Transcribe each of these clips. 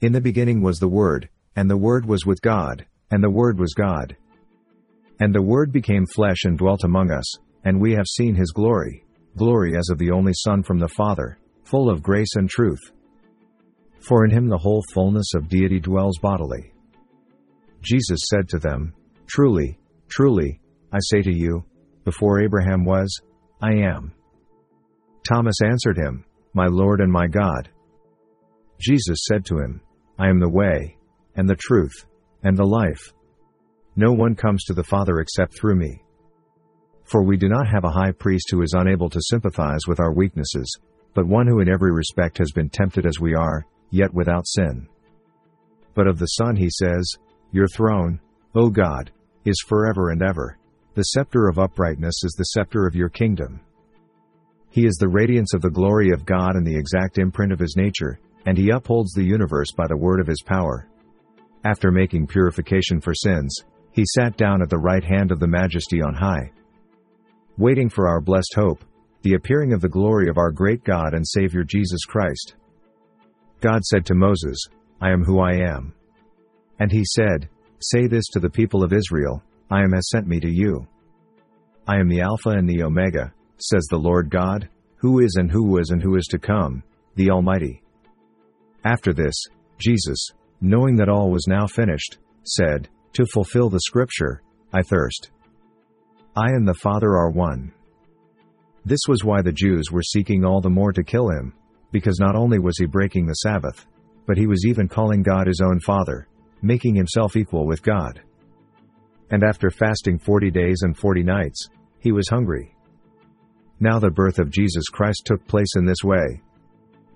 In the beginning was the Word, and the Word was with God, and the Word was God. And the Word became flesh and dwelt among us, and we have seen his glory, glory as of the only Son from the Father, full of grace and truth. For in him the whole fullness of deity dwells bodily. Jesus said to them, Truly, truly, I say to you, before Abraham was, I am. Thomas answered him, My Lord and my God. Jesus said to him, I am the way, and the truth, and the life. No one comes to the Father except through me. For we do not have a high priest who is unable to sympathize with our weaknesses, but one who in every respect has been tempted as we are, yet without sin. But of the Son he says, Your throne, O God, is forever and ever. The scepter of uprightness is the scepter of your kingdom. He is the radiance of the glory of God and the exact imprint of his nature, and he upholds the universe by the word of his power. After making purification for sins, he sat down at the right hand of the Majesty on high, waiting for our blessed hope, the appearing of the glory of our great God and Savior Jesus Christ. God said to Moses, I am who I am. And he said, Say this to the people of Israel, I am has sent me to you. I am the Alpha and the Omega, says the Lord God, who is and who was and who is to come, the Almighty. After this, Jesus, knowing that all was now finished, said, To fulfill the scripture, I thirst. I and the Father are one. This was why the Jews were seeking all the more to kill him, because not only was he breaking the Sabbath, but he was even calling God his own Father, making himself equal with God. And after fasting 40 days and 40 nights, he was hungry. Now the birth of Jesus Christ took place in this way.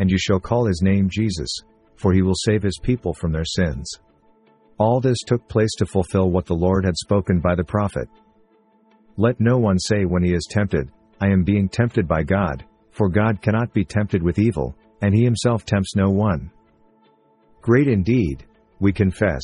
and you shall call his name Jesus, for he will save his people from their sins. All this took place to fulfill what the Lord had spoken by the prophet. Let no one say when he is tempted, I am being tempted by God, for God cannot be tempted with evil, and he himself tempts no one. Great indeed, we confess,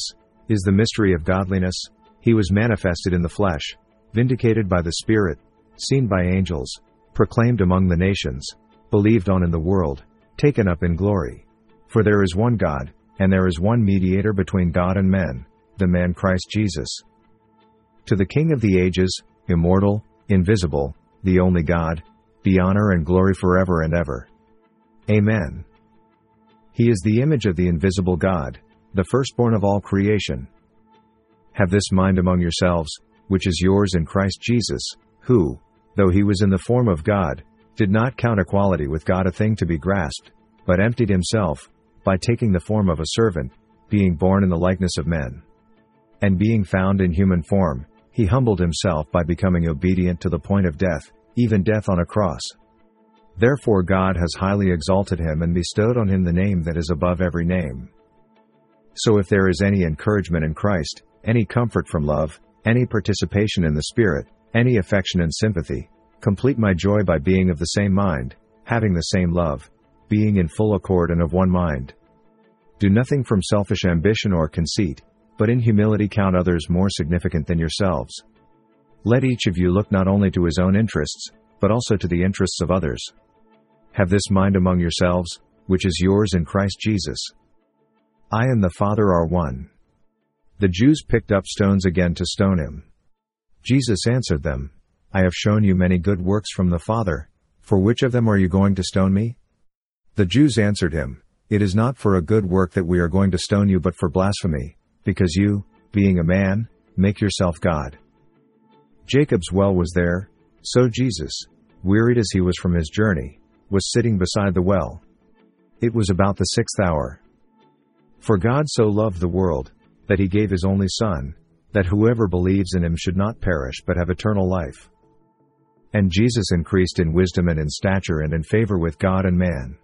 is the mystery of godliness. He was manifested in the flesh, vindicated by the Spirit, seen by angels, proclaimed among the nations, believed on in the world, taken up in glory. For there is one God, and there is one mediator between God and men, the man Christ Jesus. To the King of the ages, immortal, invisible, the only God, be honor and glory forever and ever. Amen. He is the image of the invisible God, the firstborn of all creation. Have this mind among yourselves, which is yours in Christ Jesus, who, though he was in the form of God, did not count equality with God a thing to be grasped, but emptied himself, by taking the form of a servant, being born in the likeness of men. And being found in human form, he humbled himself by becoming obedient to the point of death, even death on a cross. Therefore God has highly exalted him and bestowed on him the name that is above every name. So if there is any encouragement in Christ, any comfort from love, any participation in the Spirit, any affection and sympathy, complete my joy by being of the same mind, having the same love, being in full accord and of one mind. Do nothing from selfish ambition or conceit, but in humility count others more significant than yourselves. Let each of you look not only to his own interests, but also to the interests of others. Have this mind among yourselves, which is yours in Christ Jesus. I and the Father are one. The Jews picked up stones again to stone him. Jesus answered them, I have shown you many good works from the Father, for which of them are you going to stone me? The Jews answered him, It is not for a good work that we are going to stone you, but for blasphemy, because you, being a man, make yourself God. Jacob's well was there, so Jesus, wearied as he was from his journey, was sitting beside the well. It was about the 6th hour. For God so loved the world, that he gave his only Son, that whoever believes in him should not perish but have eternal life. And Jesus increased in wisdom and in stature and in favor with God and man.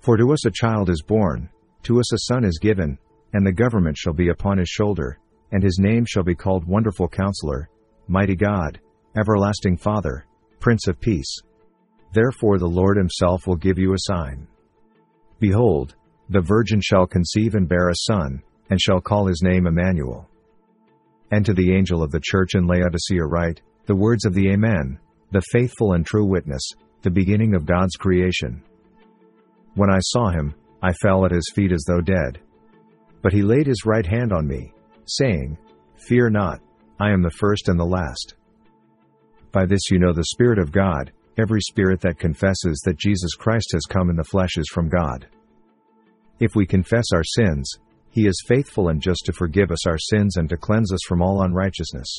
For to us a child is born, to us a son is given, and the government shall be upon his shoulder, and his name shall be called Wonderful Counselor, Mighty God, Everlasting Father, Prince of Peace. Therefore the Lord himself will give you a sign. Behold, the virgin shall conceive and bear a son, and shall call his name Emmanuel. And to the angel of the church in Laodicea write, the words of the Amen, the faithful and true witness, the beginning of God's creation. When I saw him, I fell at his feet as though dead. But he laid his right hand on me, saying, Fear not, I am the first and the last. By this you know the Spirit of God, every spirit that confesses that Jesus Christ has come in the flesh is from God. If we confess our sins, he is faithful and just to forgive us our sins and to cleanse us from all unrighteousness.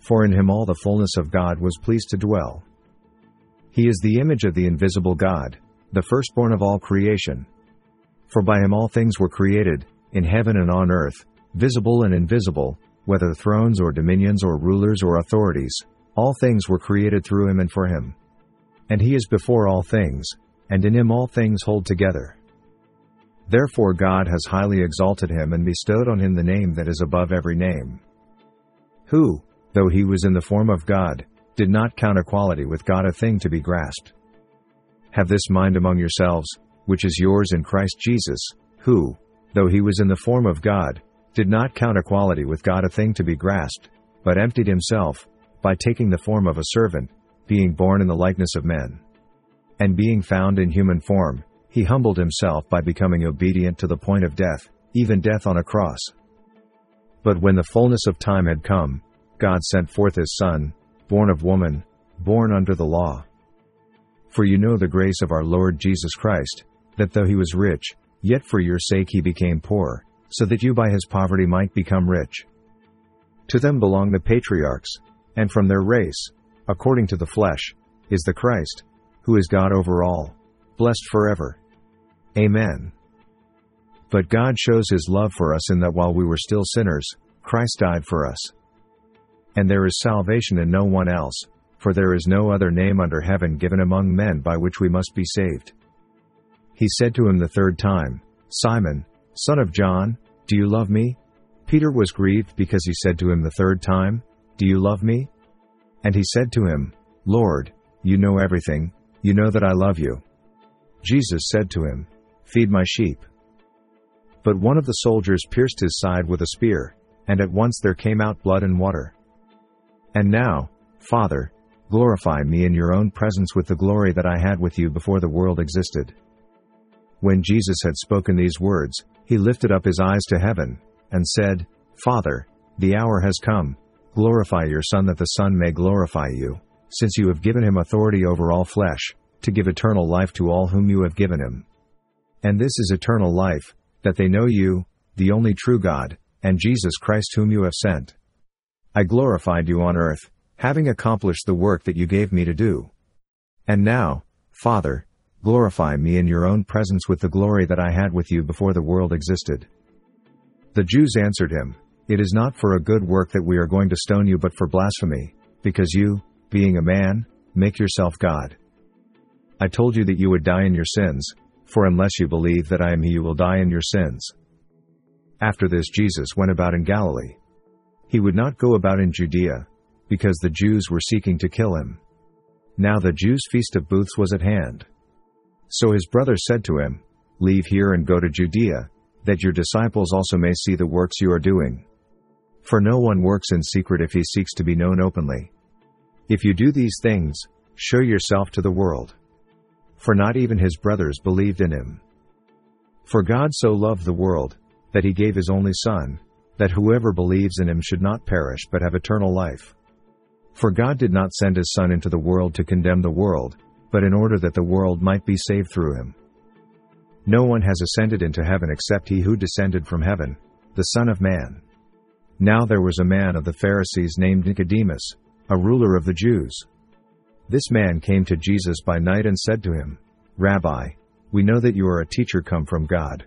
For in him all the fullness of God was pleased to dwell. He is the image of the invisible God, the firstborn of all creation. For by him all things were created, in heaven and on earth, visible and invisible, whether thrones or dominions or rulers or authorities, all things were created through him and for him. And he is before all things, and in him all things hold together. Therefore God has highly exalted him and bestowed on him the name that is above every name. Who, though he was in the form of God, did not count equality with God a thing to be grasped. Have this mind among yourselves, which is yours in Christ Jesus, who, though he was in the form of God, did not count equality with God a thing to be grasped, but emptied himself, by taking the form of a servant, being born in the likeness of men. And being found in human form, he humbled himself by becoming obedient to the point of death, even death on a cross. But when the fullness of time had come, God sent forth his Son, born of woman, born under the law. For you know the grace of our Lord Jesus Christ, that though he was rich, yet for your sake he became poor, so that you by his poverty might become rich. To them belong the patriarchs, and from their race, according to the flesh, is the Christ, who is God over all, blessed forever. Amen. But God shows his love for us in that while we were still sinners, Christ died for us. And there is salvation in no one else, for there is no other name under heaven given among men by which we must be saved. He said to him the third time, Simon, son of John, do you love me? Peter was grieved because he said to him the third time, Do you love me? And he said to him, Lord, you know everything, you know that I love you. Jesus said to him, Feed my sheep. But one of the soldiers pierced his side with a spear, and at once there came out blood and water. And now, Father, glorify me in your own presence with the glory that I had with you before the world existed. When Jesus had spoken these words, he lifted up his eyes to heaven, and said, Father, the hour has come, glorify your Son that the Son may glorify you, since you have given him authority over all flesh, to give eternal life to all whom you have given him. And this is eternal life, that they know you, the only true God, and Jesus Christ whom you have sent. I glorified you on earth, having accomplished the work that you gave me to do. And now, Father, glorify me in your own presence with the glory that I had with you before the world existed. The Jews answered him, It is not for a good work that we are going to stone you but for blasphemy, because you, being a man, make yourself God. I told you that you would die in your sins, for unless you believe that I am he you will die in your sins. After this Jesus went about in Galilee. He would not go about in Judea, because the Jews were seeking to kill him. Now the Jews' feast of booths was at hand. So his brothers said to him, Leave here and go to Judea, that your disciples also may see the works you are doing. For no one works in secret if he seeks to be known openly. If you do these things, show yourself to the world. For not even his brothers believed in him. For God so loved the world, that he gave his only Son, that whoever believes in him should not perish but have eternal life. For God did not send his Son into the world to condemn the world, but in order that the world might be saved through him. No one has ascended into heaven except he who descended from heaven, the Son of Man. Now there was a man of the Pharisees named Nicodemus, a ruler of the Jews. This man came to Jesus by night and said to him, Rabbi, we know that you are a teacher come from God,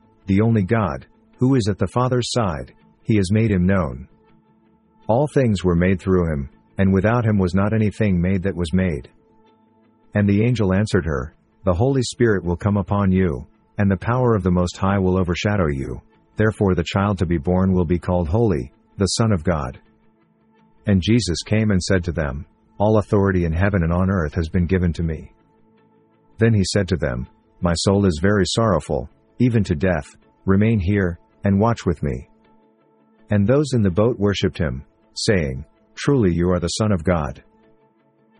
the only God, who is at the Father's side. He has made him known. All things were made through him, and without him was not anything made that was made. And the angel answered her, The Holy Spirit will come upon you, and the power of the Most High will overshadow you. Therefore the child to be born will be called Holy, the Son of God. And Jesus came and said to them, All authority in heaven and on earth has been given to me. Then he said to them, My soul is very sorrowful, even to death. Remain here, and watch with me. And those in the boat worshipped him, saying, Truly you are the Son of God.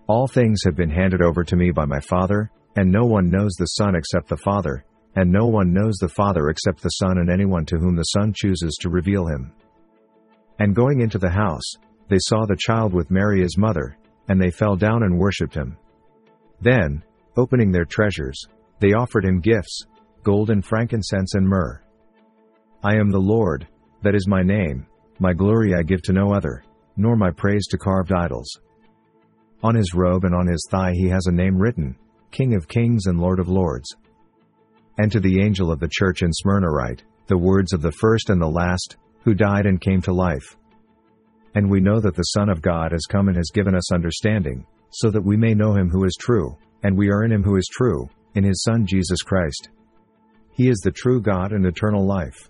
All things have been handed over to me by my Father, and no one knows the Son except the Father, and no one knows the Father except the Son and anyone to whom the Son chooses to reveal him. And going into the house, they saw the child with Mary his mother, and they fell down and worshipped him. Then, opening their treasures, they offered him gifts, gold and frankincense and myrrh. I am the Lord, that is my name, my glory I give to no other, nor my praise to carved idols. On his robe and on his thigh he has a name written, King of Kings and Lord of Lords. And to the angel of the church in Smyrna write, the words of the first and the last, who died and came to life. And we know that the Son of God has come and has given us understanding, so that we may know him who is true, and we are in him who is true, in his Son Jesus Christ. He is the true God and eternal life.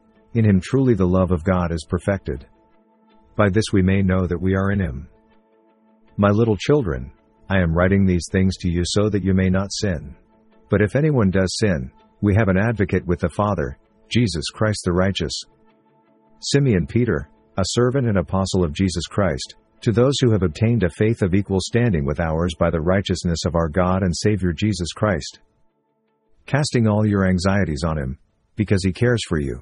in him truly the love of God is perfected. By this we may know that we are in him. My little children, I am writing these things to you so that you may not sin. But if anyone does sin, we have an advocate with the Father, Jesus Christ the righteous. Simon Peter, a servant and apostle of Jesus Christ, to those who have obtained a faith of equal standing with ours by the righteousness of our God and Savior Jesus Christ. Casting all your anxieties on him, because he cares for you.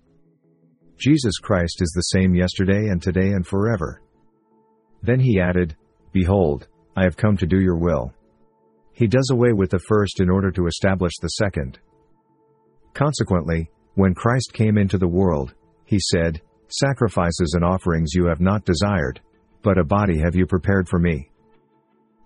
Jesus Christ is the same yesterday and today and forever. Then he added, Behold, I have come to do your will. He does away with the first in order to establish the second. Consequently, when Christ came into the world, he said, Sacrifices and offerings you have not desired, but a body have you prepared for me.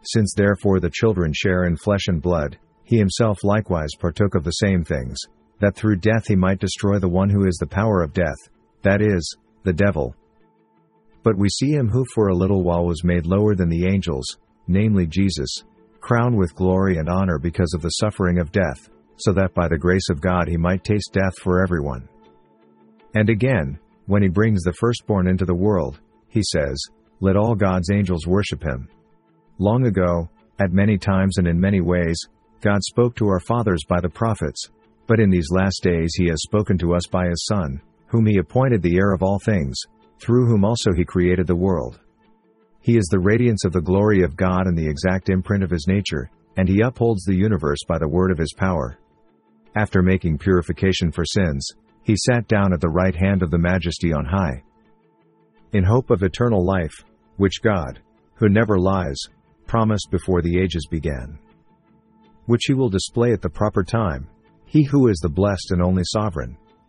Since therefore the children share in flesh and blood, he himself likewise partook of the same things, that through death he might destroy the one who is the power of death, that is, the devil. But we see him who for a little while was made lower than the angels, namely Jesus, crowned with glory and honor because of the suffering of death, so that by the grace of God he might taste death for everyone. And again, when he brings the firstborn into the world, he says, Let all God's angels worship him. Long ago, at many times and in many ways, God spoke to our fathers by the prophets, but in these last days he has spoken to us by his Son, whom he appointed the heir of all things, through whom also he created the world. He is the radiance of the glory of God and the exact imprint of his nature, and he upholds the universe by the word of his power. After making purification for sins, He sat down at the right hand of the Majesty on high, in hope of eternal life, which God, who never lies, promised before the ages began, which He will display at the proper time, He who is the blessed and only Sovereign,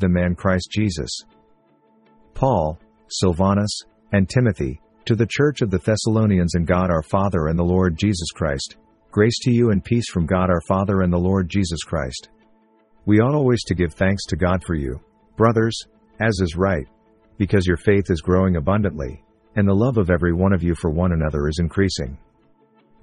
the man Christ Jesus. Paul, Silvanus, and Timothy, to the church of the Thessalonians in God our Father and the Lord Jesus Christ, grace to you and peace from God our Father and the Lord Jesus Christ. We ought always to give thanks to God for you, brothers, as is right, because your faith is growing abundantly, and the love of every one of you for one another is increasing.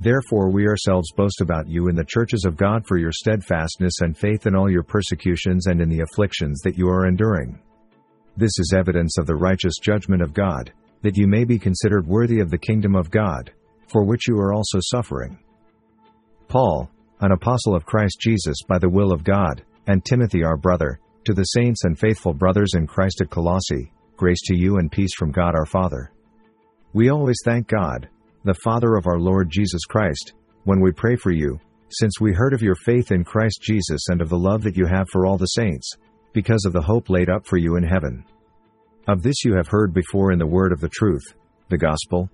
Therefore we ourselves boast about you in the churches of God for your steadfastness and faith in all your persecutions and in the afflictions that you are enduring. This is evidence of the righteous judgment of God, that you may be considered worthy of the kingdom of God, for which you are also suffering. Paul, an apostle of Christ Jesus by the will of God, and Timothy our brother, to the saints and faithful brothers in Christ at Colossae, grace to you and peace from God our Father. We always thank God, the Father of our Lord Jesus Christ, when we pray for you, since we heard of your faith in Christ Jesus and of the love that you have for all the saints, because of the hope laid up for you in heaven. Of this you have heard before in the word of the truth, the gospel.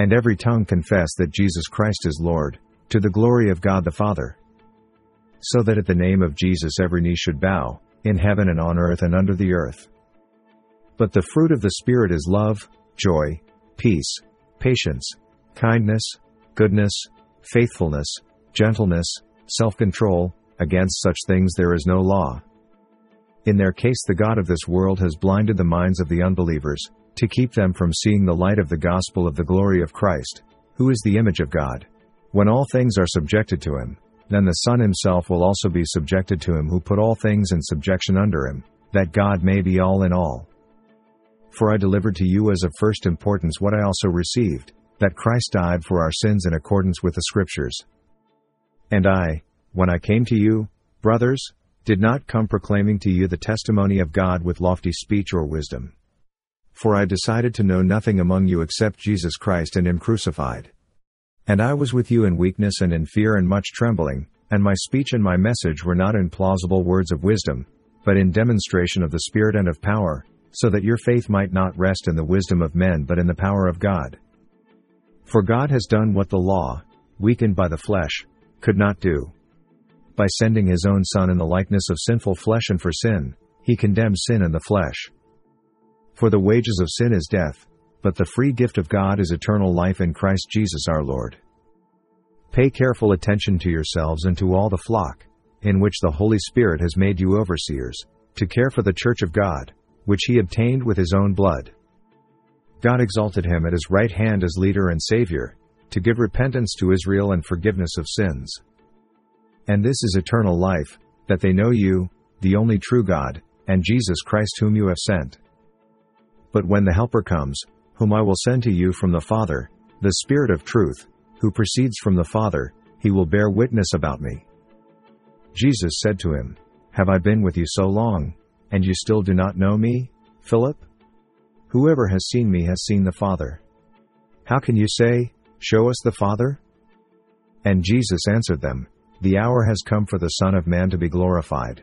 And every tongue confess that Jesus Christ is Lord, to the glory of God the Father. So that at the name of Jesus every knee should bow, in heaven and on earth and under the earth. But the fruit of the Spirit is love, joy, peace, patience, kindness, goodness, faithfulness, gentleness, self-control, against such things there is no law. In their case the God of this world has blinded the minds of the unbelievers, to keep them from seeing the light of the gospel of the glory of Christ, who is the image of God. When all things are subjected to Him, then the Son Himself will also be subjected to Him who put all things in subjection under Him, that God may be all in all. For I delivered to you as of first importance what I also received, that Christ died for our sins in accordance with the Scriptures. And I, when I came to you, brothers, did not come proclaiming to you the testimony of God with lofty speech or wisdom. For I decided to know nothing among you except Jesus Christ and Him crucified. And I was with you in weakness and in fear and much trembling, and my speech and my message were not in plausible words of wisdom, but in demonstration of the Spirit and of power, so that your faith might not rest in the wisdom of men but in the power of God. For God has done what the law, weakened by the flesh, could not do. By sending His own Son in the likeness of sinful flesh and for sin, He condemned sin in the flesh. For the wages of sin is death, but the free gift of God is eternal life in Christ Jesus our Lord. Pay careful attention to yourselves and to all the flock, in which the Holy Spirit has made you overseers, to care for the church of God, which He obtained with His own blood. God exalted Him at His right hand as leader and Savior, to give repentance to Israel and forgiveness of sins. And this is eternal life, that they know you, the only true God, and Jesus Christ whom you have sent. But when the Helper comes, whom I will send to you from the Father, the Spirit of truth, who proceeds from the Father, He will bear witness about me. Jesus said to him, Have I been with you so long, and you still do not know me, Philip? Whoever has seen me has seen the Father. How can you say, Show us the Father? And Jesus answered them, The hour has come for the Son of Man to be glorified.